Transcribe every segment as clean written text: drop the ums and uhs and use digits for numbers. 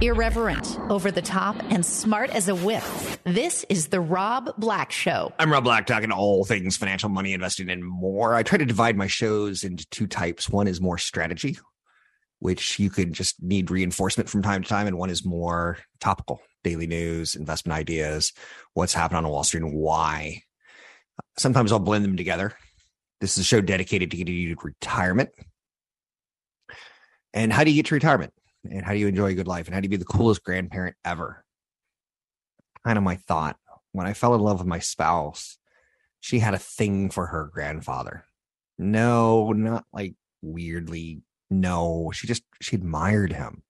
Irreverent, over the top, and smart as a whip. This is the Rob Black Show. I'm Rob Black, talking all things financial, money, investing, and more. I try to divide my shows into two types. One is more strategy, which you could just need reinforcement from time to time. And one is more topical, daily news, investment ideas, what's happened on Wall Street and why. Sometimes I'll blend them together. This is a show dedicated to getting you to retirement. And how do you get to retirement? And how do you enjoy a good life? And how do you be the coolest grandparent ever? Kind of my thought. When I fell in love with my spouse, she had a thing for her grandfather. No, not like weirdly. No, she admired him.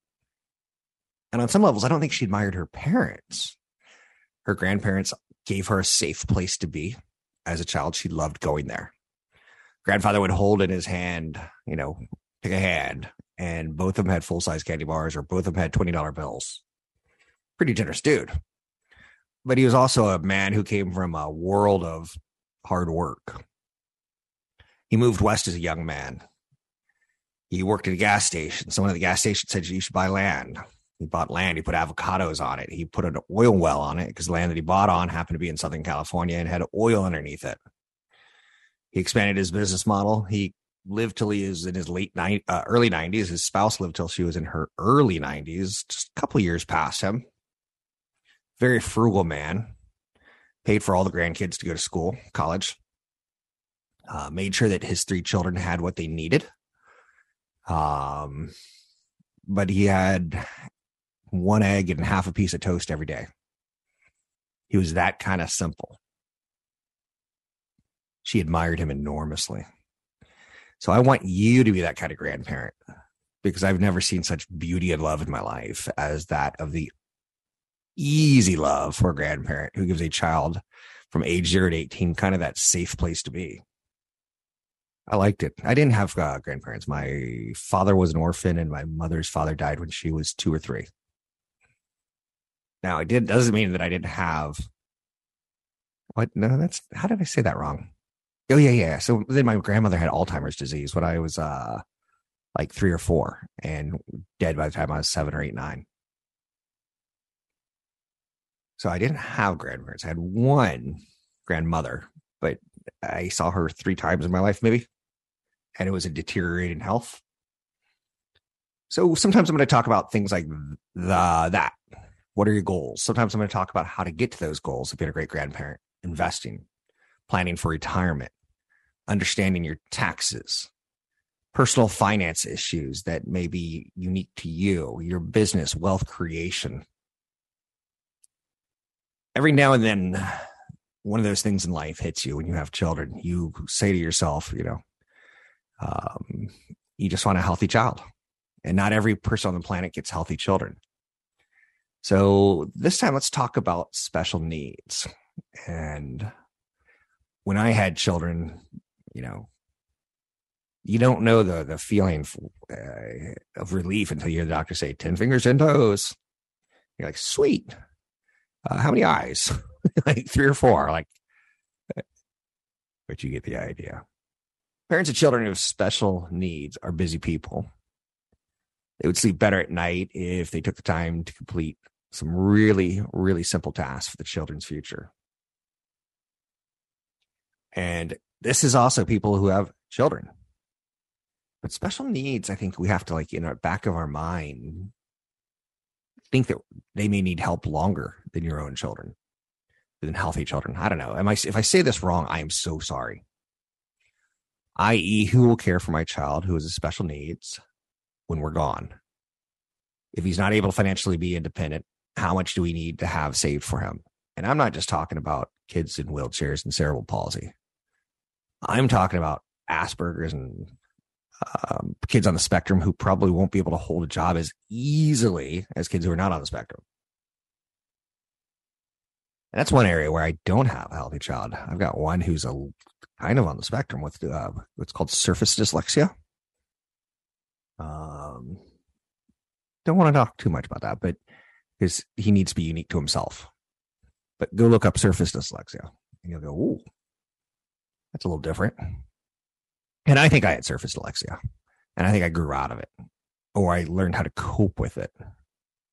And on some levels, I don't think she admired her parents. Her grandparents gave her a safe place to be. As a child, she loved going there. Grandfather would hold in his hand, pick a hand. And both of them had full-size candy bars, or both of them had $20 bills. Pretty generous dude. But he was also a man who came from a world of hard work. He moved west as a young man. He worked at a gas station. Someone at the gas station said, you should buy land. He bought land. He put avocados on it. He put an oil well on it because land that he bought on happened to be in Southern California and had oil underneath it. He expanded his business model. He lived till he was in his early 90s. His spouse lived till she was in her early 90s, just a couple of years past him. Very frugal man. Paid for all the grandkids to go to school, college. Made sure that his three children had what they needed. But he had one egg and half a piece of toast every day. He was that kind of simple. She admired him enormously. So I want you to be that kind of grandparent, because I've never seen such beauty and love in my life as that of the easy love for a grandparent who gives a child from age 0 to 18 kind of that safe place to be. I liked it. I didn't have grandparents. My father was an orphan and my mother's father died when she was 2 or 3. Now, doesn't mean that I didn't have. What? No, how did I say that wrong? Oh, yeah. So then my grandmother had Alzheimer's disease when I was like 3 or 4 and dead by the time I was 7 or 8, 9. So I didn't have grandparents. I had one grandmother, but I saw her 3 times in my life, maybe. And it was a deteriorating health. So sometimes I'm going to talk about things like that. What are your goals? Sometimes I'm going to talk about how to get to those goals of being a great grandparent, investing, planning for retirement, understanding your taxes, personal finance issues that may be unique to you, your business, wealth creation. Every now and then, one of those things in life hits you when you have children. You say to yourself, you just want a healthy child. And not every person on the planet gets healthy children. So this time, let's talk about special needs. And when I had children, you don't know the feeling of relief until you hear the doctor say, 10 fingers, 10 toes. You're like, sweet. How many eyes? Like 3 or 4. Like, but you get the idea. Parents of children with special needs are busy people. They would sleep better at night if they took the time to complete some really, really simple tasks for the children's future. And this is also people who have children. But special needs, I think we have to, in our back of our mind, think that they may need help longer than your own children, than healthy children. I don't know. If I say this wrong, I am so sorry. I.e., who will care for my child who has a special needs when we're gone? If he's not able to financially be independent, how much do we need to have saved for him? And I'm not just talking about kids in wheelchairs and cerebral palsy. I'm talking about Asperger's and kids on the spectrum who probably won't be able to hold a job as easily as kids who are not on the spectrum. And that's one area where I don't have a healthy child. I've got one who's a kind of on the spectrum with what's called surface dyslexia. Don't want to talk too much about that, but because he needs to be unique to himself. But go look up surface dyslexia and you'll go, ooh, that's a little different. And I think I had surface dyslexia, and I think I grew out of it, or I learned how to cope with it.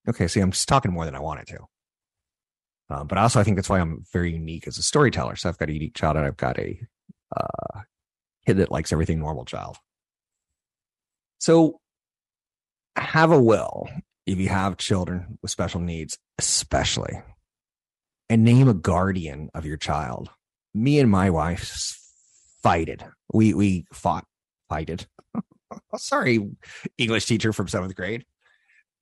Okay, see, I'm just talking more than I wanted to. But also, I think that's why I'm very unique as a storyteller. So I've got a unique child, and I've got a kid that likes everything normal child. So have a will if you have children with special needs, especially. And name a guardian of your child. Me and my wife fighted. We fought. Sorry, English teacher from seventh grade.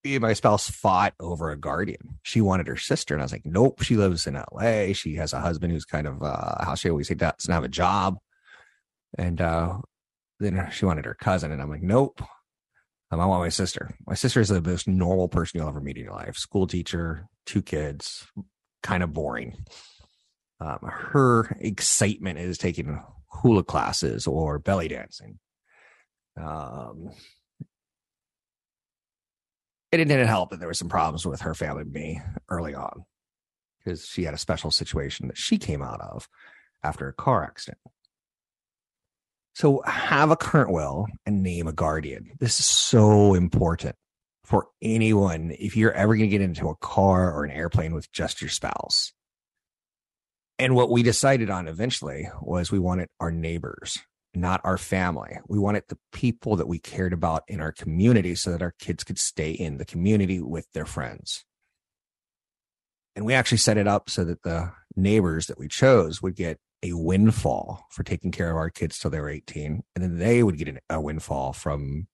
Me and my spouse fought over a guardian. She wanted her sister, and I was like, nope, she lives in LA. She has a husband who's kind of, how she always say, doesn't have a job. And then she wanted her cousin, and I'm like, nope. I want my sister. My sister is the most normal person you'll ever meet in your life. School teacher, two kids, kind of boring. Her excitement is taking hula classes or belly dancing. And it didn't help that there were some problems with her family and me early on, because she had a special situation that she came out of after a car accident. So have a current will and name a guardian. This is so important for anyone. If you're ever going to get into a car or an airplane with just your spouse. And what we decided on eventually was we wanted our neighbors, not our family. We wanted the people that we cared about in our community so that our kids could stay in the community with their friends. And we actually set it up so that the neighbors that we chose would get a windfall for taking care of our kids till they were 18. And then they would get a windfall from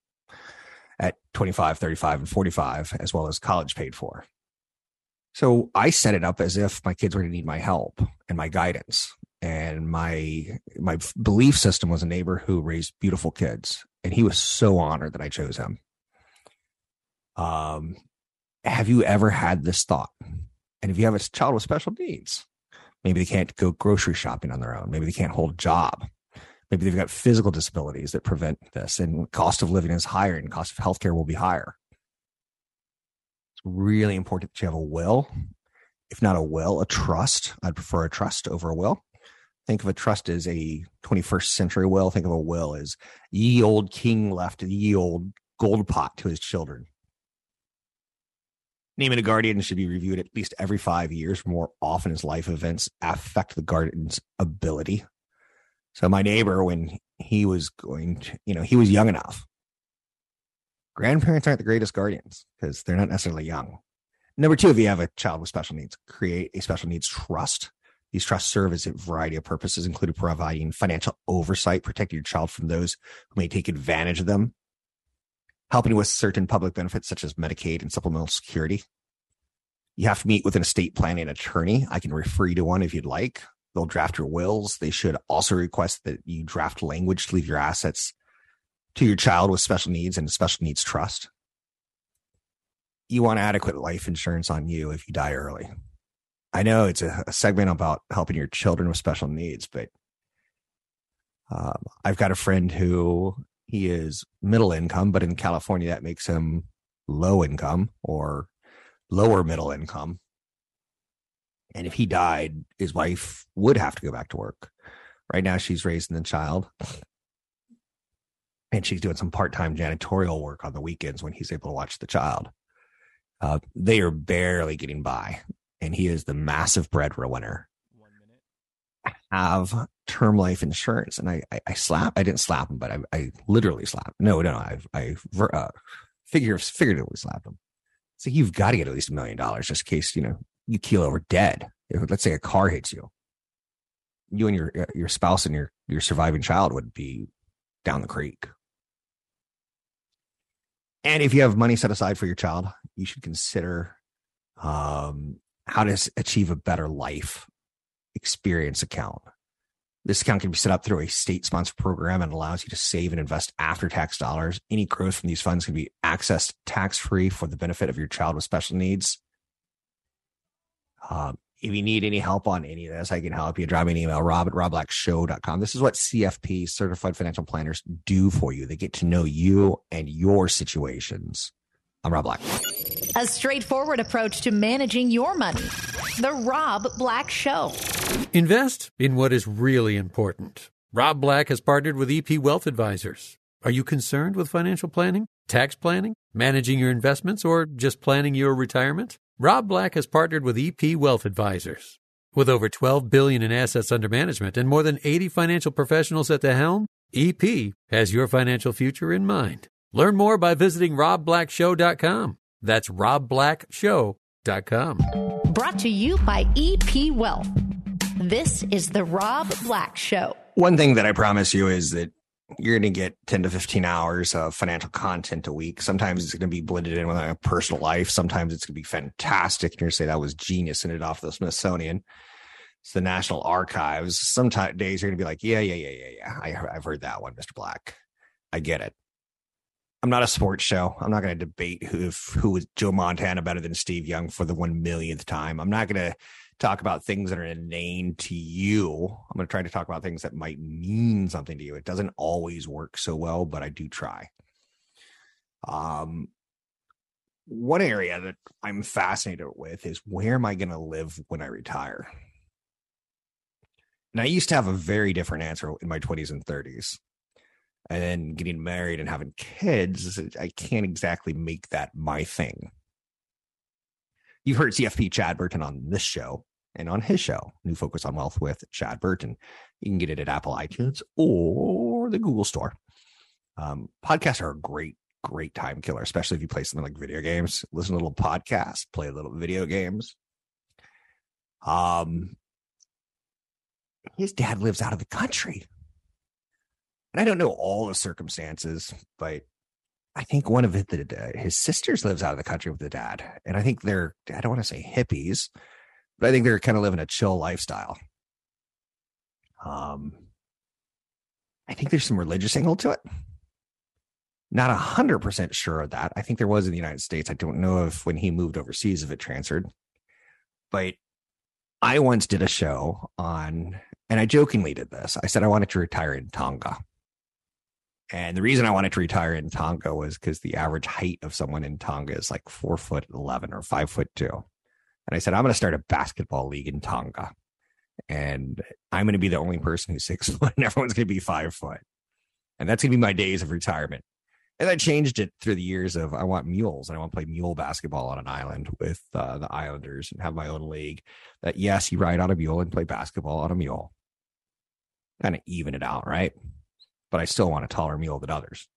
at 25, 35, and 45, as well as college paid for. So I set it up as if my kids were going to need my help and my guidance. And my belief system was a neighbor who raised beautiful kids. And he was so honored that I chose him. Have you ever had this thought? And if you have a child with special needs, maybe they can't go grocery shopping on their own. Maybe they can't hold a job. Maybe they've got physical disabilities that prevent this. And cost of living is higher, and cost of healthcare will be higher. Really important that you have a will. If not a will, a trust. I'd prefer a trust over a will. Think of a trust as a 21st century will. Think of a will as ye old king left ye old gold pot to his children. Naming a guardian should be reviewed at least every 5 years. More often as life events affect the guardian's ability. So my neighbor, when he was going to, he was young enough. Grandparents aren't the greatest guardians because they're not necessarily young. Number two, if you have a child with special needs, create a special needs trust. These trusts serve as a variety of purposes, including providing financial oversight, protecting your child from those who may take advantage of them, helping with certain public benefits such as Medicaid and supplemental security. You have to meet with an estate planning attorney. I can refer you to one if you'd like. They'll draft your wills. They should also request that you draft language to leave your assets to your child with special needs and a special needs trust. You want adequate life insurance on you if you die early. I know it's a segment about helping your children with special needs, but I've got a friend who he is middle income, but in California, that makes him low income or lower middle income. And if he died, his wife would have to go back to work. Right now, she's raising the child. And she's doing some part-time janitorial work on the weekends when he's able to watch the child. They are barely getting by. And he is the massive breadwinner. Have term life insurance. And I didn't slap him, but I literally slapped. No. I figuratively slapped him. So you've got to get at least $1 million just in case, you keel over dead. Let's say a car hits you. You and your spouse and your surviving child would be down the creek. And if you have money set aside for your child, you should consider how to achieve a better life experience account. This account can be set up through a state-sponsored program and allows you to save and invest after-tax dollars. Any growth from these funds can be accessed tax-free for the benefit of your child with special needs. If you need any help on any of this, I can help you. Drop me an email, rob@robblackshow.com. This is what CFP, Certified Financial Planners, do for you. They get to know you and your situations. I'm Rob Black. A straightforward approach to managing your money. The Rob Black Show. Invest in what is really important. Rob Black has partnered with EP Wealth Advisors. Are you concerned with financial planning, tax planning, managing your investments, or just planning your retirement? Rob Black has partnered with EP Wealth Advisors. With over $12 billion in assets under management and more than 80 financial professionals at the helm, EP has your financial future in mind. Learn more by visiting robblackshow.com. That's robblackshow.com. Brought to you by EP Wealth. This is the Rob Black Show. One thing that I promise you is that you're going to get 10 to 15 hours of financial content a week. Sometimes it's going to be blended in with my personal life. Sometimes it's going to be fantastic. And you're going to say, that was genius and it off the Smithsonian. It's the National Archives. Some days you're going to be like, yeah. I've heard that one, Mr. Black. I get it. I'm not a sports show. I'm not going to debate who is Joe Montana better than Steve Young for the 1,000,000th time. I'm not going to talk about things that are inane to you. I'm going to try to talk about things that might mean something to you. It doesn't always work so well, but I do try. One area that I'm fascinated with is, where am I going to live when I retire? And I used to have a very different answer in my 20s and 30s. And then getting married and having kids, I can't exactly make that my thing. You've heard CFP Chad Burton on this show and on his show, New Focus on Wealth with Chad Burton. You can get it at Apple iTunes or the Google Store. Podcasts are a great time killer, especially if you play something like video games. Listen to a little podcast, play a little video games. His dad lives out of the country. And I don't know all the circumstances, but I think one of his sisters lives out of the country with the dad. And I think they're, I don't want to say hippies, but I think they're kind of living a chill lifestyle. I think there's some religious angle to it. Not 100% sure of that. I think there was in the United States. I don't know if when he moved overseas, if it transferred. But I once did a show on, and I jokingly did this. I said I wanted to retire in Tonga. And the reason I wanted to retire in Tonga was because the average height of someone in Tonga is like 4'11" or 5'2". And I said, I'm going to start a basketball league in Tonga. And I'm going to be the only person who's 6 foot and everyone's going to be 5 foot. And that's going to be my days of retirement. And I changed it through the years of, I want mules and I want to play mule basketball on an island with the Islanders and have my own league that, yes, you ride on a mule and play basketball on a mule. Kind of even it out, right? But I still want a taller mule than others.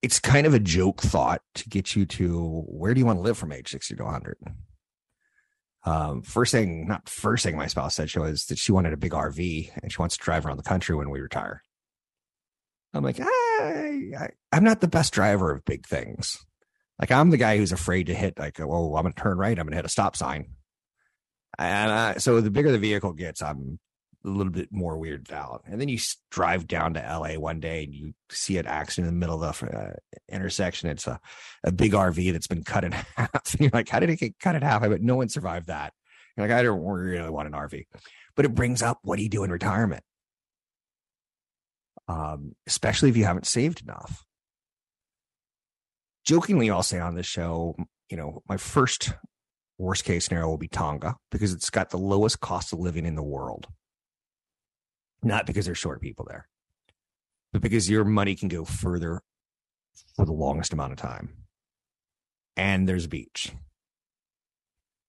It's kind of a joke thought to get you to, where do you want to live from age 60 to 100? First thing my spouse said was that she wanted a big RV and she wants to drive around the country when we retire. I'm like, I'm not the best driver of big things. Like, I'm the guy who's afraid to hit, like, oh, I'm going to turn right. I'm going to hit a stop sign. And so the bigger the vehicle gets, I'm a little bit more weirded out. And then you drive down to LA one day and you see an accident in the middle of the intersection. It's a big RV that's been cut in half. And you're like, how did it get cut in half? I bet no one survived that. You're like, I don't really want an RV. But it brings up, what do you do in retirement? Especially if you haven't saved enough. Jokingly, I'll say on this show, you know, my first worst case scenario will be Tonga because it's got the lowest cost of living in the world. Not because there's short people there, but because your money can go further for the longest amount of time. And there's a beach.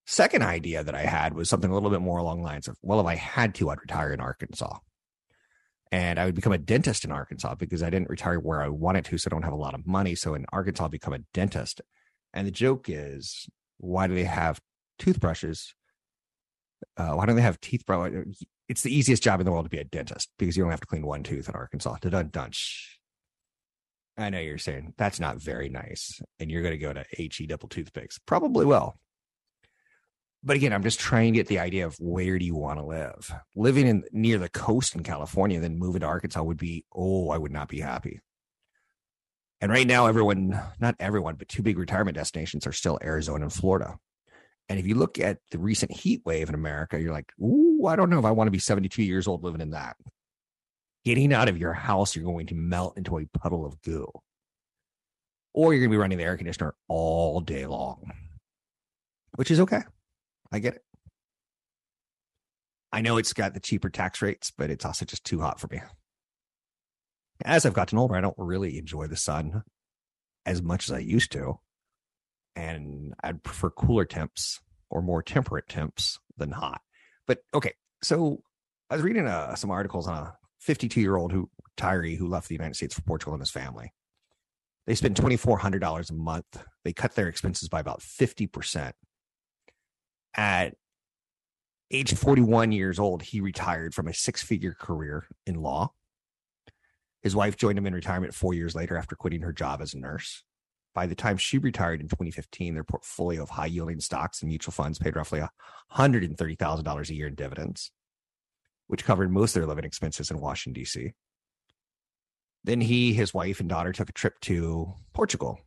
Second idea that I had was something a little bit more along the lines of, well, if I had to, I'd retire in Arkansas. And I would become a dentist in Arkansas because I didn't retire where I wanted to, so I don't have a lot of money. So in Arkansas, I'll become a dentist. And the joke is, why do they have toothbrushes? Why don't they have teeth? It's the easiest job in the world to be a dentist because you only have to clean one tooth in Arkansas. Dun-dun-dun. I know you're saying that's not very nice. And you're going to go to HE double toothpicks. Probably will. But again, I'm just trying to get the idea of where do you want to live? Living in near the coast in California, then moving to Arkansas would be, oh, I would not be happy. And right now, everyone, not everyone, but two big retirement destinations are still Arizona and Florida. And if you look at the recent heat wave in America, you're like, ooh, I don't know if I want to be 72 years old living in that. Getting out of your house, you're going to melt into a puddle of goo. Or you're going to be running the air conditioner all day long, which is okay. I get it. I know it's got the cheaper tax rates, but it's also just too hot for me. As I've gotten older, I don't really enjoy the sun as much as I used to. And I'd prefer cooler temps or more temperate temps than hot. But okay, so I was reading some articles on a 52-year-old retiree who left the United States for Portugal and his family. They spend $2,400 a month. They cut their expenses by about 50%. At age 41 years old, he retired from a six-figure career in law. His wife joined him in retirement 4 years later after quitting her job as a nurse. By the time she retired in 2015, their portfolio of high-yielding stocks and mutual funds paid roughly $130,000 a year in dividends, which covered most of their living expenses in Washington, D.C. Then he, his wife, and daughter took a trip to Portugal,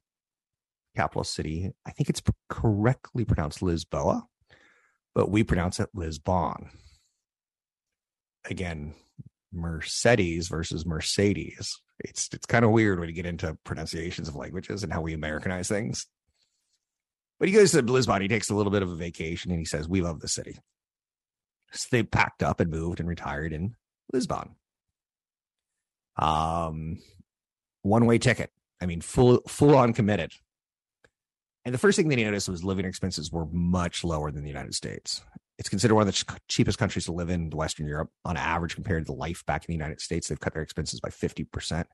capital city. I think it's correctly pronounced Lisboa, but we pronounce it Lisbon. Again, Mercedes versus Mercedes. It's kind of weird when you get into pronunciations of languages and how we Americanize things. But he goes to Lisbon, he takes a little bit of a vacation, and he says, we love the city. So they packed up and moved and retired in Lisbon. One-way ticket. I mean, full-on committed. And the first thing that he noticed was living expenses were much lower than the United States. It's considered one of the cheapest countries to live in Western Europe. On average, compared to the life back in the United States, they've cut their expenses by 50%.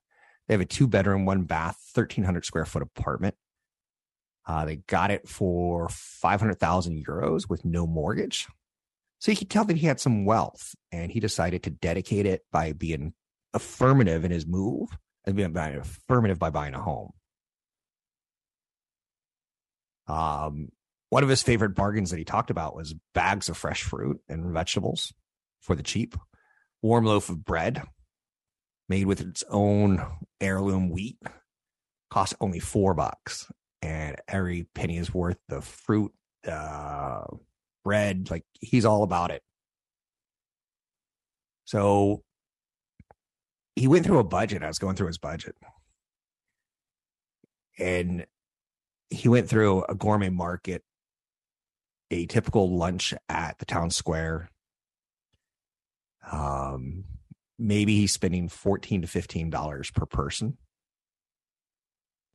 They have a two-bedroom, one-bath, 1,300-square-foot apartment. They got it for 500,000 euros with no mortgage. So you could tell that he had some wealth, and he decided to dedicate it by being affirmative in his move and being affirmative by buying a home. One of his favorite bargains that he talked about was bags of fresh fruit and vegetables for the cheap, warm loaf of bread made with its own heirloom wheat cost only $4, and every penny is worth the fruit, bread. Like, he's all about it. So he went through a budget. I was going through his budget, and he went through a gourmet market, a typical lunch at the town square. Maybe he's spending $14 to $15 per person,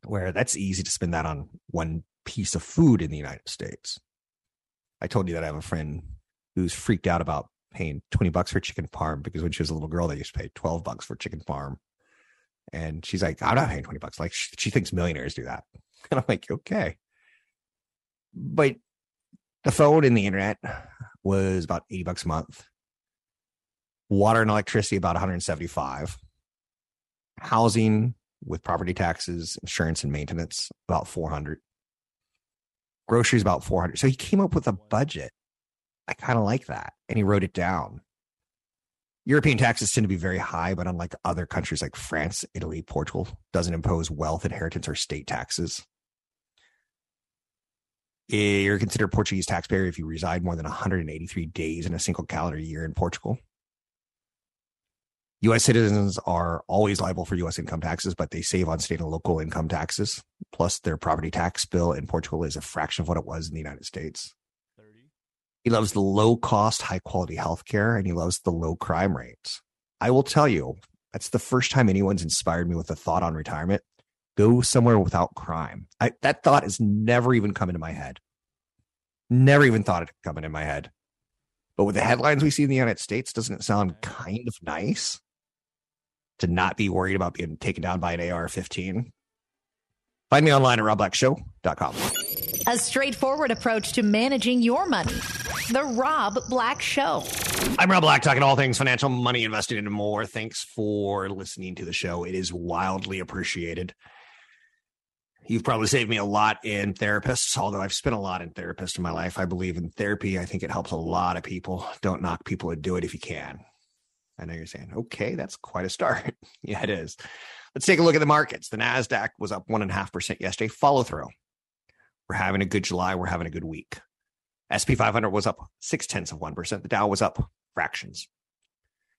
where that's easy to spend that on one piece of food in the United States. I told you that I have a friend who's freaked out about paying $20 for chicken parm, because when she was a little girl, they used to pay $12 for chicken parm. And she's like, I'm not paying $20. Like, she thinks millionaires do that. And I'm like, okay. But the phone and the internet was about $80 a month. Water and electricity, about $175. Housing with property taxes, insurance, and maintenance, about $400. Groceries, about $400. So he came up with a budget. I kind of like that. And he wrote it down. European taxes tend to be very high, but unlike other countries like France, Italy, Portugal, doesn't impose wealth, inheritance, or state taxes. You're considered a Portuguese taxpayer if you reside more than 183 days in a single calendar year in Portugal. U.S. citizens are always liable for U.S. income taxes, but they save on state and local income taxes. Plus, their property tax bill in Portugal is a fraction of what it was in the United States. He loves the low-cost, high-quality healthcare, and he loves the low crime rates. I will tell you, that's the first time anyone's inspired me with a thought on retirement. Go somewhere without crime. That thought has never even come into my head. Never even thought it come into my head. But with the headlines we see in the United States, doesn't it sound kind of nice to not be worried about being taken down by an AR-15? Find me online at robblackshow.com. A straightforward approach to managing your money. The Rob Black Show. I'm Rob Black, talking all things financial, money, investing, and more. Thanks for listening to the show. It is wildly appreciated. You've probably saved me a lot in therapists, although I've spent a lot in therapists in my life. I believe in therapy. I think it helps a lot of people. Don't knock people who do it if you can. I know you're saying, okay, that's quite a start. Yeah, it is. Let's take a look at the markets. The NASDAQ was up 1.5% yesterday. Follow through. We're having a good July. We're having a good week. SP 500 was up 0.6%. The Dow was up fractions.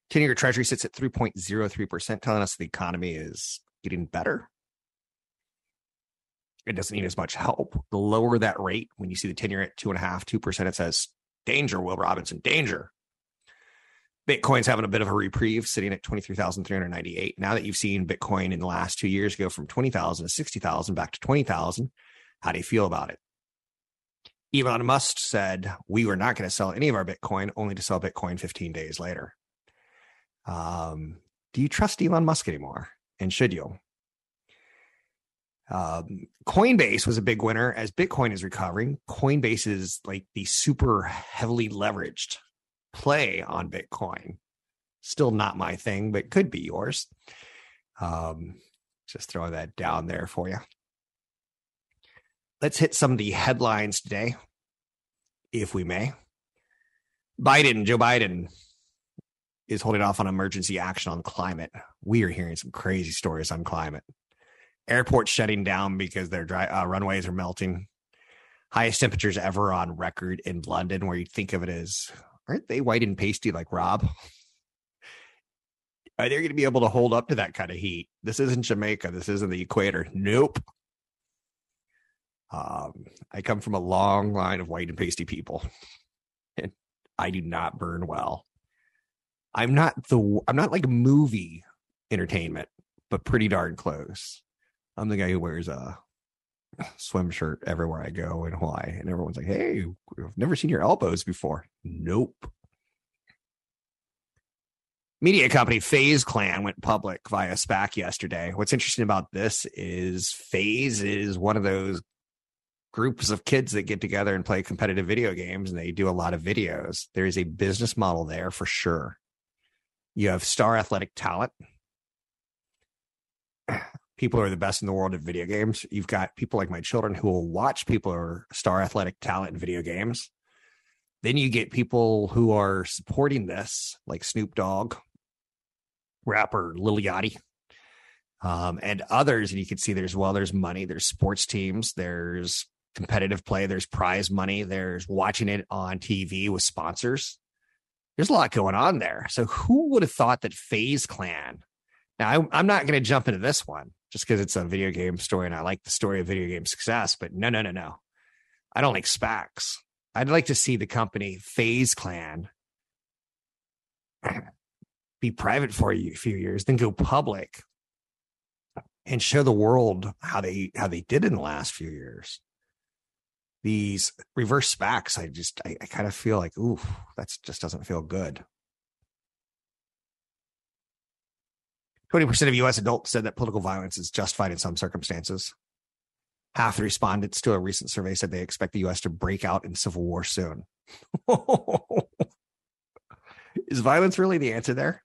10-year Treasury sits at 3.03%, telling us the economy is getting better. It doesn't need as much help. The lower that rate, when you see the 10-year at 2.5%, it says, danger, Will Robinson, danger. Bitcoin's having a bit of a reprieve, sitting at 23,398. Now that you've seen Bitcoin in the last 2 years go from 20,000 to 60,000 back to 20,000, how do you feel about it? Elon Musk said, we were not going to sell any of our Bitcoin, only to sell Bitcoin 15 days later. Do you trust Elon Musk anymore? And should you? Coinbase was a big winner as Bitcoin is recovering. Coinbase is like the super heavily leveraged play on Bitcoin. Still not my thing, but could be yours. Just throwing that down there for you. Let's hit some of the headlines today, if we may. Joe Biden is holding off on emergency action on climate. We are hearing some crazy stories on climate. Airports shutting down because their runways are melting. Highest temperatures ever on record in London, where you think of it as, aren't they white and pasty like Rob? Are they going to be able to hold up to that kind of heat? This isn't Jamaica. This isn't the equator. Nope. I come from a long line of white and pasty people, and I do not burn well. I'm not like movie entertainment, but pretty darn close. I'm the guy who wears a swim shirt everywhere I go in Hawaii. And everyone's like, hey, I've never seen your elbows before. Nope. Media company FaZe Clan went public via SPAC yesterday. What's interesting about this is FaZe is one of those groups of kids that get together and play competitive video games, and they do a lot of videos. There is a business model there for sure. You have star athletic talent. People are the best in the world at video games. You've got people like my children who will watch people who are star athletic talent in video games. Then you get people who are supporting this, like Snoop Dogg, rapper Lil Yachty, and others. And you can see there's money, there's sports teams, there's competitive play, there's prize money, there's watching it on TV with sponsors. There's a lot going on there. So who would have thought that FaZe Clan? Now, I'm not going to jump into this one just because it's a video game story and I like the story of video game success, but no. I don't like SPACs. I'd like to see the company FaZe Clan be private for a few years, then go public and show the world how they did in the last few years. These reverse SPACs, I kind of feel like, ooh, that just doesn't feel good. 20% of U.S. adults said that political violence is justified in some circumstances. Half the respondents to a recent survey said they expect the U.S. to break out in civil war soon. Is violence really the answer there?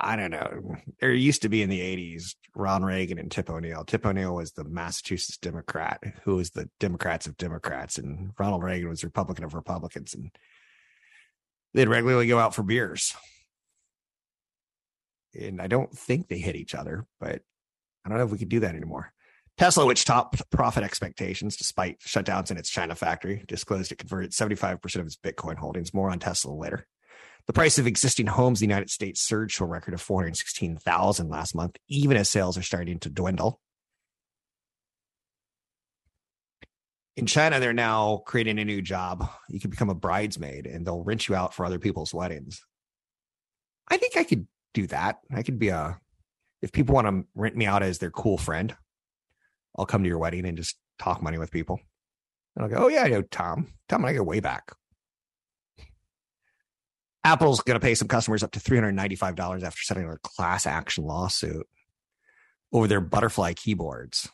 I don't know. There used to be in the 80s, Ronald Reagan and Tip O'Neill. Tip O'Neill was the Massachusetts Democrat, who was the Democrats of Democrats, and Ronald Reagan was Republican of Republicans, and they'd regularly go out for beers. And I don't think they hit each other, but I don't know if we could do that anymore. Tesla, which topped profit expectations despite shutdowns in its China factory, disclosed it converted 75% of its Bitcoin holdings. More on Tesla later. The price of existing homes in the United States surged to a record of 416,000 last month, even as sales are starting to dwindle. In China, they're now creating a new job. You can become a bridesmaid and they'll rent you out for other people's weddings. I think I could do that. I could be if people want to rent me out as their cool friend, I'll come to your wedding and just talk money with people. And I'll go, oh yeah, I know Tom. Tom and I go way back. Apple's going to pay some customers up to $395 after settling a class action lawsuit over their butterfly keyboards.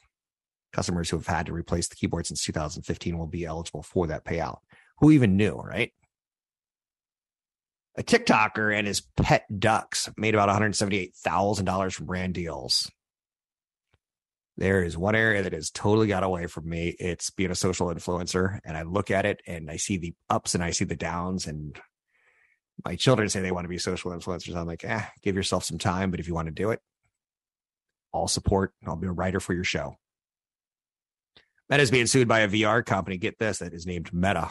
Customers who have had to replace the keyboard since 2015 will be eligible for that payout. Who even knew, right? a TikToker and his pet ducks made about $178,000 from brand deals. There is one area that has totally got away from me. It's being a social influencer. And I look at it and I see the ups and I see the downs. And my children say they want to be social influencers. I'm like, give yourself some time. But if you want to do it, I'll support. I'll be a writer for your show. Meta is being sued by a VR company. Get this. That is named Meta.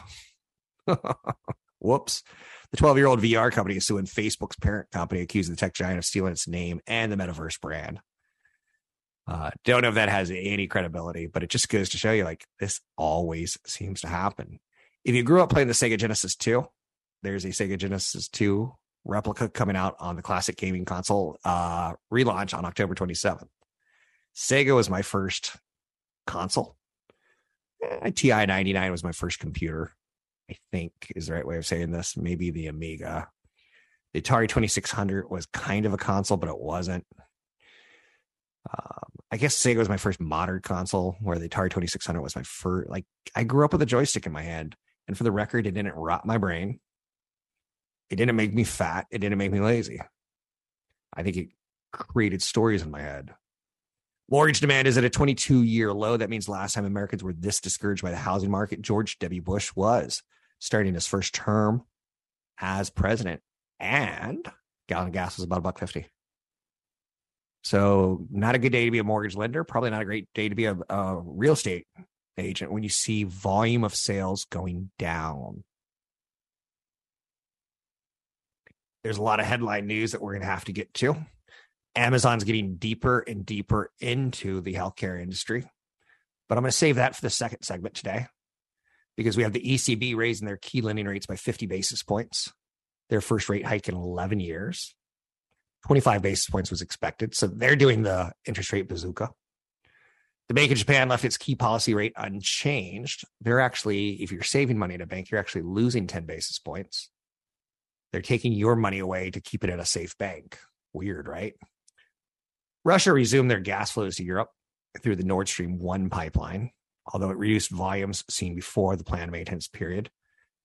Whoops. The 12-year-old VR company is suing Facebook's parent company, accusing the tech giant of stealing its name and the metaverse brand. Don't know if that has any credibility, but it just goes to show you, like, this always seems to happen. If you grew up playing the Sega Genesis 2, there's a Sega Genesis 2 replica coming out on the classic gaming console relaunch on October 27th. Sega was my first console. TI 99 was my first computer, I think is the right way of saying this. Maybe the Amiga. The Atari 2600 was kind of a console, but it wasn't. I guess Sega was my first modern console, where the Atari 2600 was my first. Like, I grew up with a joystick in my hand. And for the record, it didn't rot my brain. It didn't make me fat. It didn't make me lazy. I think it created stories in my head. Mortgage demand is at a 22-year low. That means last time Americans were this discouraged by the housing market, George W. Bush was starting his first term as president. And a gallon of gas was about $1.50. So not a good day to be a mortgage lender. Probably not a great day to be a real estate agent when you see volume of sales going down. There's a lot of headline news that we're going to have to get to. Amazon's getting deeper and deeper into the healthcare industry. But I'm going to save that for the second segment today, because we have the ECB raising their key lending rates by 50 basis points, their first rate hike in 11 years. 25 basis points was expected. So they're doing the interest rate bazooka. The Bank of Japan left its key policy rate unchanged. They're actually, if you're saving money at a bank, you're actually losing 10 basis points. They're taking your money away to keep it at a safe bank. Weird, right? Russia resumed their gas flows to Europe through the Nord Stream 1 pipeline, although it reduced volumes seen before the planned maintenance period,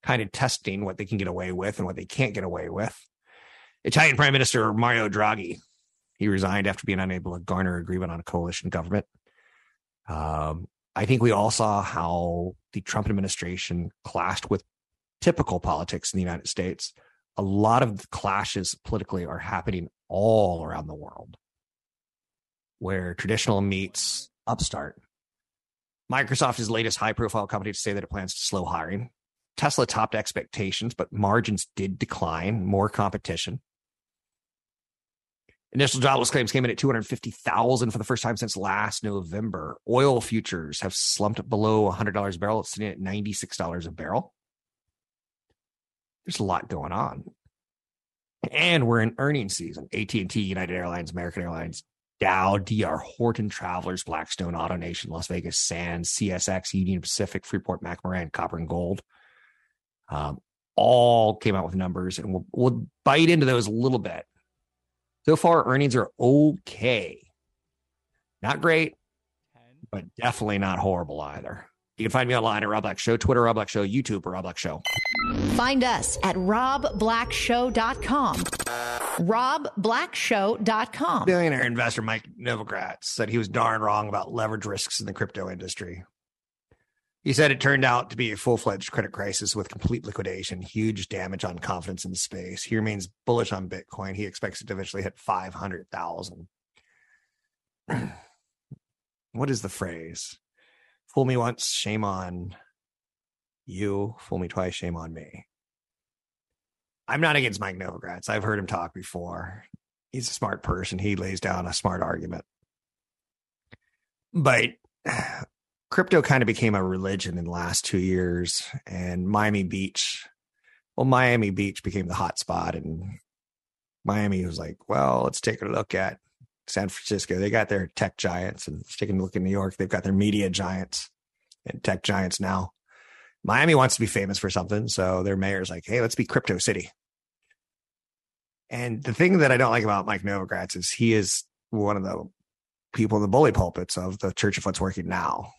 kind of testing what they can get away with and what they can't get away with. Italian Prime Minister Mario Draghi, he resigned after being unable to garner agreement on a coalition government. I think we all saw how the Trump administration clashed with typical politics in the United States. A lot of the clashes politically are happening all around the world, where traditional meets upstart. Microsoft is the latest high-profile company to say that it plans to slow hiring. Tesla topped expectations, but margins did decline. More competition. Initial jobless claims came in at 250,000 for the first time since last November. Oil futures have slumped below $100 a barrel. It's sitting at $96 a barrel. There's a lot going on. And we're in earnings season. AT&T, United Airlines, American Airlines, Dow, DR Horton, Travelers, Blackstone, AutoNation, Las Vegas, Sands, CSX, Union Pacific, Freeport-McMoRan, Copper and Gold. All came out with numbers, and we'll bite into those a little bit. So far, earnings are okay. Not great, but definitely not horrible either. You can find me online at Rob Black Show, Twitter, Rob Black Show, YouTube, or Rob Black Show. Find us at robblackshow.com. Robblackshow.com. Billionaire investor Mike Novogratz said he was darn wrong about leverage risks in the crypto industry. He said it turned out to be a full-fledged credit crisis with complete liquidation, huge damage on confidence in the space. He remains bullish on Bitcoin. He expects it to eventually hit 500,000. What is the phrase? Fool me once, shame on you. Fool me twice, shame on me. I'm not against Mike Novogratz. I've heard him talk before. He's a smart person. He lays down a smart argument. But crypto kind of became a religion in the last 2 years, and Miami Beach became the hot spot, and Miami was like, well, let's take a look at San Francisco. They got their tech giants, and let's take a look at New York. They've got their media giants and tech giants now. Miami wants to be famous for something, so their mayor's like, hey, let's be Crypto City. And the thing that I don't like about Mike Novogratz is he is one of the people in the bully pulpits of the Church of What's Working Now.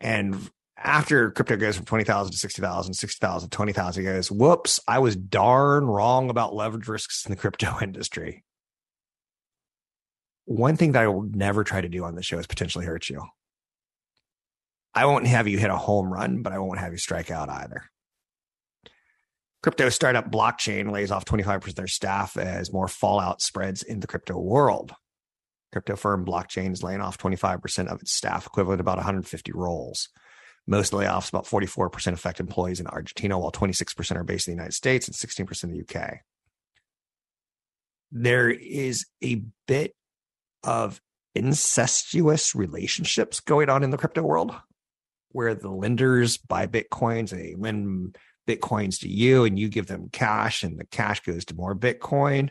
And after crypto goes from 20,000 to 60,000, 60,000, 20,000, he goes, whoops, I was darn wrong about leverage risks in the crypto industry. One thing that I will never try to do on this show is potentially hurt you. I won't have you hit a home run, but I won't have you strike out either. Crypto startup Blockchain lays off 25% of their staff as more fallout spreads in the crypto world. Crypto firm Blockchain is laying off 25% of its staff, equivalent to about 150 roles. Most layoffs, about 44%, affect employees in Argentina, while 26% are based in the United States and 16% in the UK. There is a bit of incestuous relationships going on in the crypto world, where the lenders buy Bitcoins, they lend Bitcoins to you, and you give them cash, and the cash goes to more Bitcoin.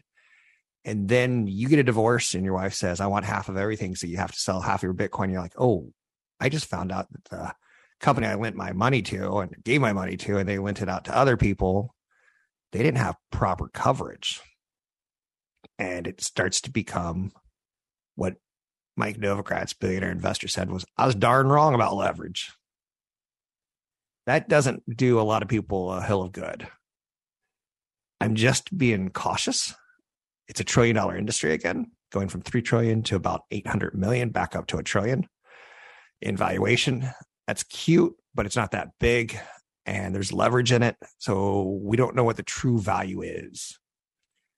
And then you get a divorce, and your wife says, I want half of everything, so you have to sell half of your Bitcoin. You're like, oh, I just found out that the company I lent my money to and gave my money to, and they lent it out to other people, they didn't have proper coverage. And it starts to become what Mike Novogratz, billionaire investor, said was, I was darn wrong about leverage. That doesn't do a lot of people a hill of good. I'm just being cautious. It's $1 trillion industry again, going from 3 trillion to about 800 million, back up to $1 trillion in valuation. That's cute, but it's not that big, and there's leverage in it. So we don't know what the true value is.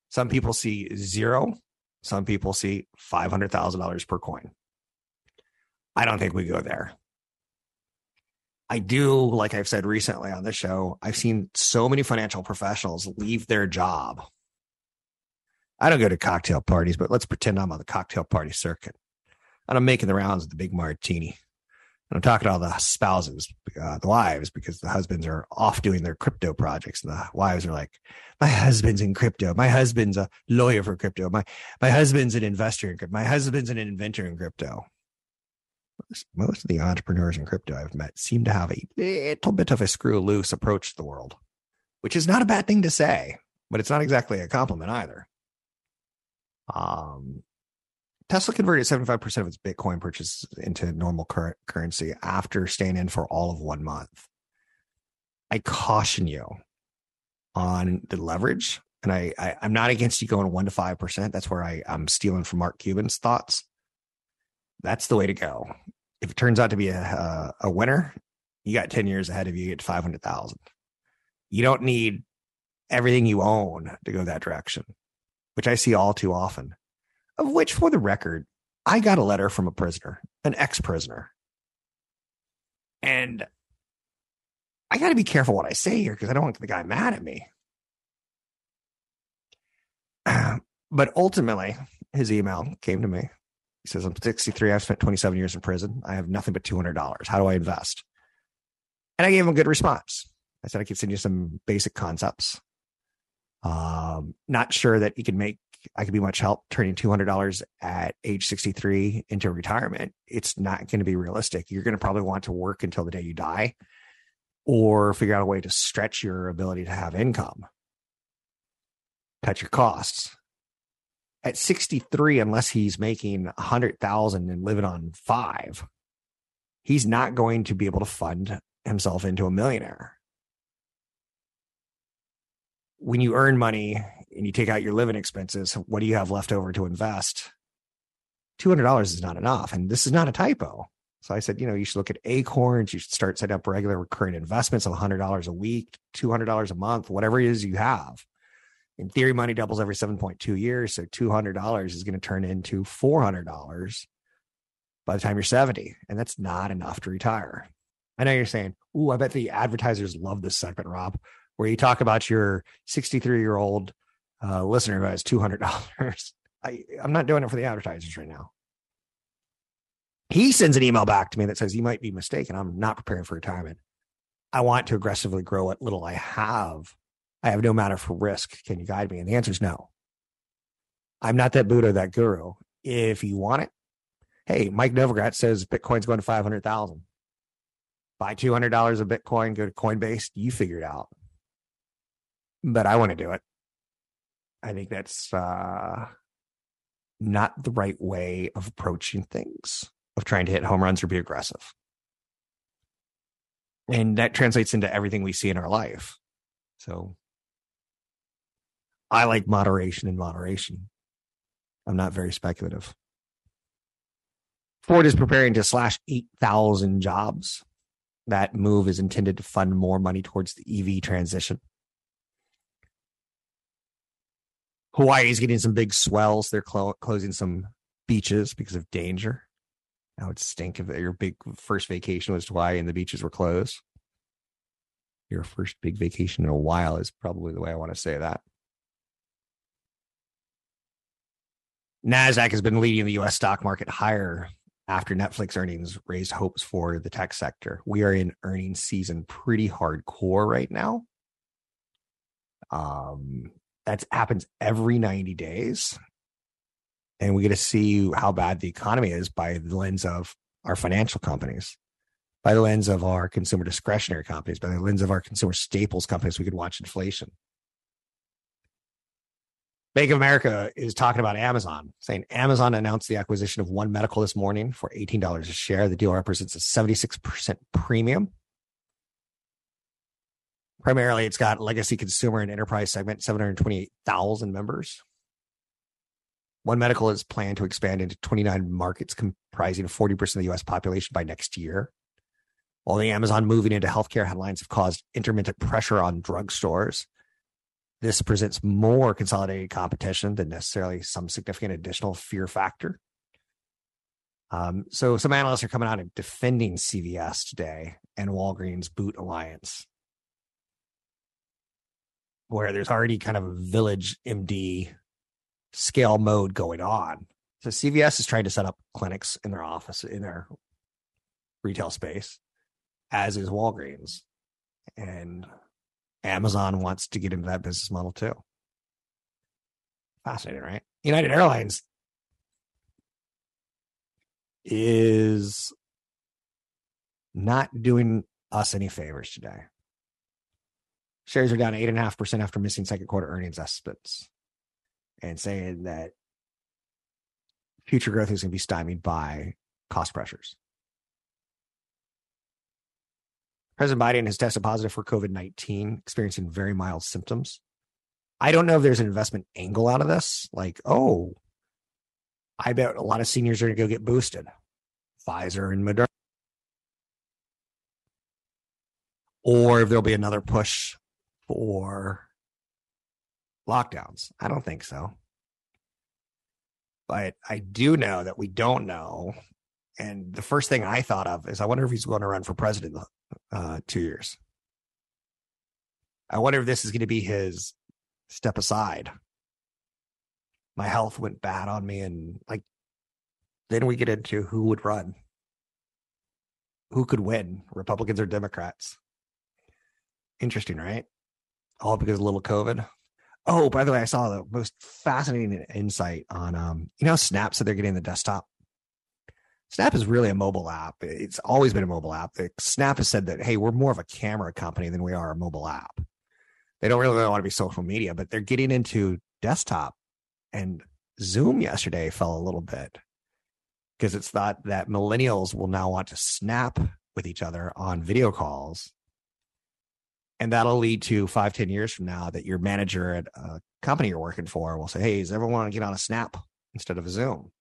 Some people see zero. Some people see $500,000 per coin. I don't think we go there. I do, like I've said recently on this show, I've seen so many financial professionals leave their job. I don't go to cocktail parties, but let's pretend I'm on the cocktail party circuit. And I'm making the rounds with the big martini. And I'm talking to all the spouses, the wives, because the husbands are off doing their crypto projects. And the wives are like, my husband's in crypto. My husband's a lawyer for crypto. My husband's an investor in crypto. My husband's an inventor in crypto. Most of the entrepreneurs in crypto I've met seem to have a little bit of a screw loose approach to the world, which is not a bad thing to say, but it's not exactly a compliment either. Tesla converted 75% of its Bitcoin purchases into normal currency after staying in for all of 1 month. I caution you on the leverage, and I'm not against you going 1% to 5%. That's where I'm stealing from Mark Cuban's thoughts. That's the way to go. If it turns out to be a winner, you got 10 years ahead of you, you get $500,000. You don't need everything you own to go that direction, which I see all too often. Of which, for the record, I got a letter from a prisoner, an ex-prisoner. And I got to be careful what I say here because I don't want the guy mad at me. But ultimately, his email came to me. He says, I'm 63. I've spent 27 years in prison. I have nothing but $200. How do I invest? And I gave him a good response. I said, I could send you some basic concepts. Not sure that I could be much help turning $200 at age 63 into retirement. It's not going to be realistic. You're going to probably want to work until the day you die or figure out a way to stretch your ability to have income. Cut your costs. At 63, unless he's making $100,000 and living on $5,000, he's not going to be able to fund himself into a millionaire. When you earn money and you take out your living expenses, what do you have left over to invest? $200 is not enough. And this is not a typo. So I said, you should look at Acorns. You should start setting up regular recurring investments of $100 a week, $200 a month, whatever it is you have. In theory, money doubles every 7.2 years. So $200 is going to turn into $400 by the time you're 70. And that's not enough to retire. I know you're saying, I bet the advertisers love this segment, Rob, where you talk about your 63-year-old listener who has $200. I'm not doing it for the advertisers right now. He sends an email back to me that says, you might be mistaken. I'm not preparing for retirement. I want to aggressively grow what little I have. I have no matter for risk. Can you guide me? And the answer is no. I'm not that Buddha, that guru. If you want it, hey, Mike Novogratz says Bitcoin's going to 500,000. Buy $200 of Bitcoin, go to Coinbase. You figure it out. But I want to do it. I think that's not the right way of approaching things, of trying to hit home runs or be aggressive. And that translates into everything we see in our life. So I like moderation and moderation. I'm not very speculative. Ford is preparing to slash 8,000 jobs. That move is intended to fund more money towards the EV transition. Hawaii is getting some big swells. They're closing some beaches because of danger. That would stink if your big first vacation was to Hawaii and the beaches were closed. Your first big vacation in a while is probably the way I want to say that. NASDAQ has been leading the U.S. stock market higher after Netflix earnings raised hopes for the tech sector. We are in earnings season pretty hardcore right now. That happens every 90 days. And we get to see how bad the economy is by the lens of our financial companies, by the lens of our consumer discretionary companies, by the lens of our consumer staples companies. We could watch inflation. Bank of America is talking about Amazon, saying Amazon announced the acquisition of One Medical this morning for $18 a share. The deal represents a 76% premium. Primarily, it's got legacy consumer and enterprise segment, 728,000 members. One Medical is planned to expand into 29 markets comprising 40% of the U.S. population by next year. While the Amazon moving into healthcare headlines have caused intermittent pressure on drugstores, this presents more consolidated competition than necessarily some significant additional fear factor. So some analysts are coming out and defending CVS today and Walgreens Boot Alliance, where there's already kind of a village MD scale mode going on. So CVS is trying to set up clinics in their office, in their retail space, as is Walgreens. And Amazon wants to get into that business model too. Fascinating, right? United Airlines is not doing us any favors today. Shares are down 8.5% after missing second quarter earnings estimates and saying that future growth is going to be stymied by cost pressures. President Biden has tested positive for COVID-19, experiencing very mild symptoms. I don't know if there's an investment angle out of this. Like, oh, I bet a lot of seniors are going to go get boosted. Pfizer and Moderna. Or if there'll be another push for lockdowns. I don't think so. But I do know that we don't know. And the first thing I thought of is I wonder if he's going to run for president 2 years. I wonder if this is going to be his step aside. My health went bad on me. And like, then we get into who would run. Who could win, Republicans or Democrats? Interesting, right? All because of a little COVID. Oh, by the way, I saw the most fascinating insight on, you know, Snap said they're getting the desktop. Snap is really a mobile app. It's always been a mobile app. Snap has said that, hey, we're more of a camera company than we are a mobile app. They don't really want to be social media, but they're getting into desktop. And Zoom yesterday fell a little bit because it's thought that millennials will now want to snap with each other on video calls. And that'll lead to 5-10 years from now that your manager at a company you're working for will say, hey, does everyone want to get on a Snap instead of a Zoom?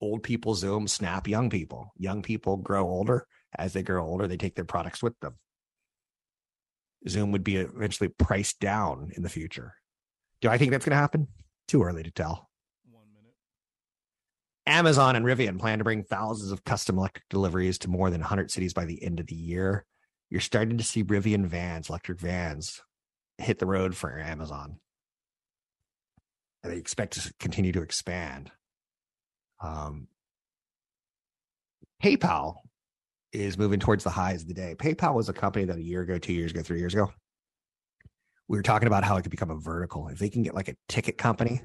Old people Zoom, Snap young people. Young people grow older. As they grow older, they take their products with them. Zoom would be eventually priced down in the future. Do I think that's going to happen? Too early to tell. 1 minute. Amazon and Rivian plan to bring thousands of custom electric deliveries to more than 100 cities by the end of the year. You're starting to see Rivian vans, electric vans, hit the road for Amazon. And they expect to continue to expand. PayPal is moving towards the highs of the day. PayPal was a company that a year ago, 2 years ago, 3 years ago, we were talking about how it could become a vertical. If they can get like a ticket company,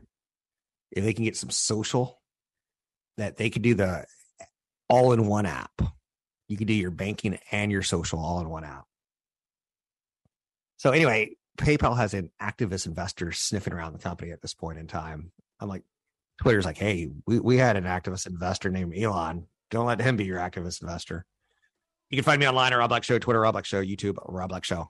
if they can get some social, that they could do the all-in-one app. You could do your banking and your social all in one app. So anyway, PayPal has an activist investor sniffing around the company at this point in time. I'm like, Twitter's like, hey, we had an activist investor named Elon. Don't let him be your activist investor. You can find me online at Rob Black Show, Twitter, Rob Black Show, YouTube, Rob Black Show.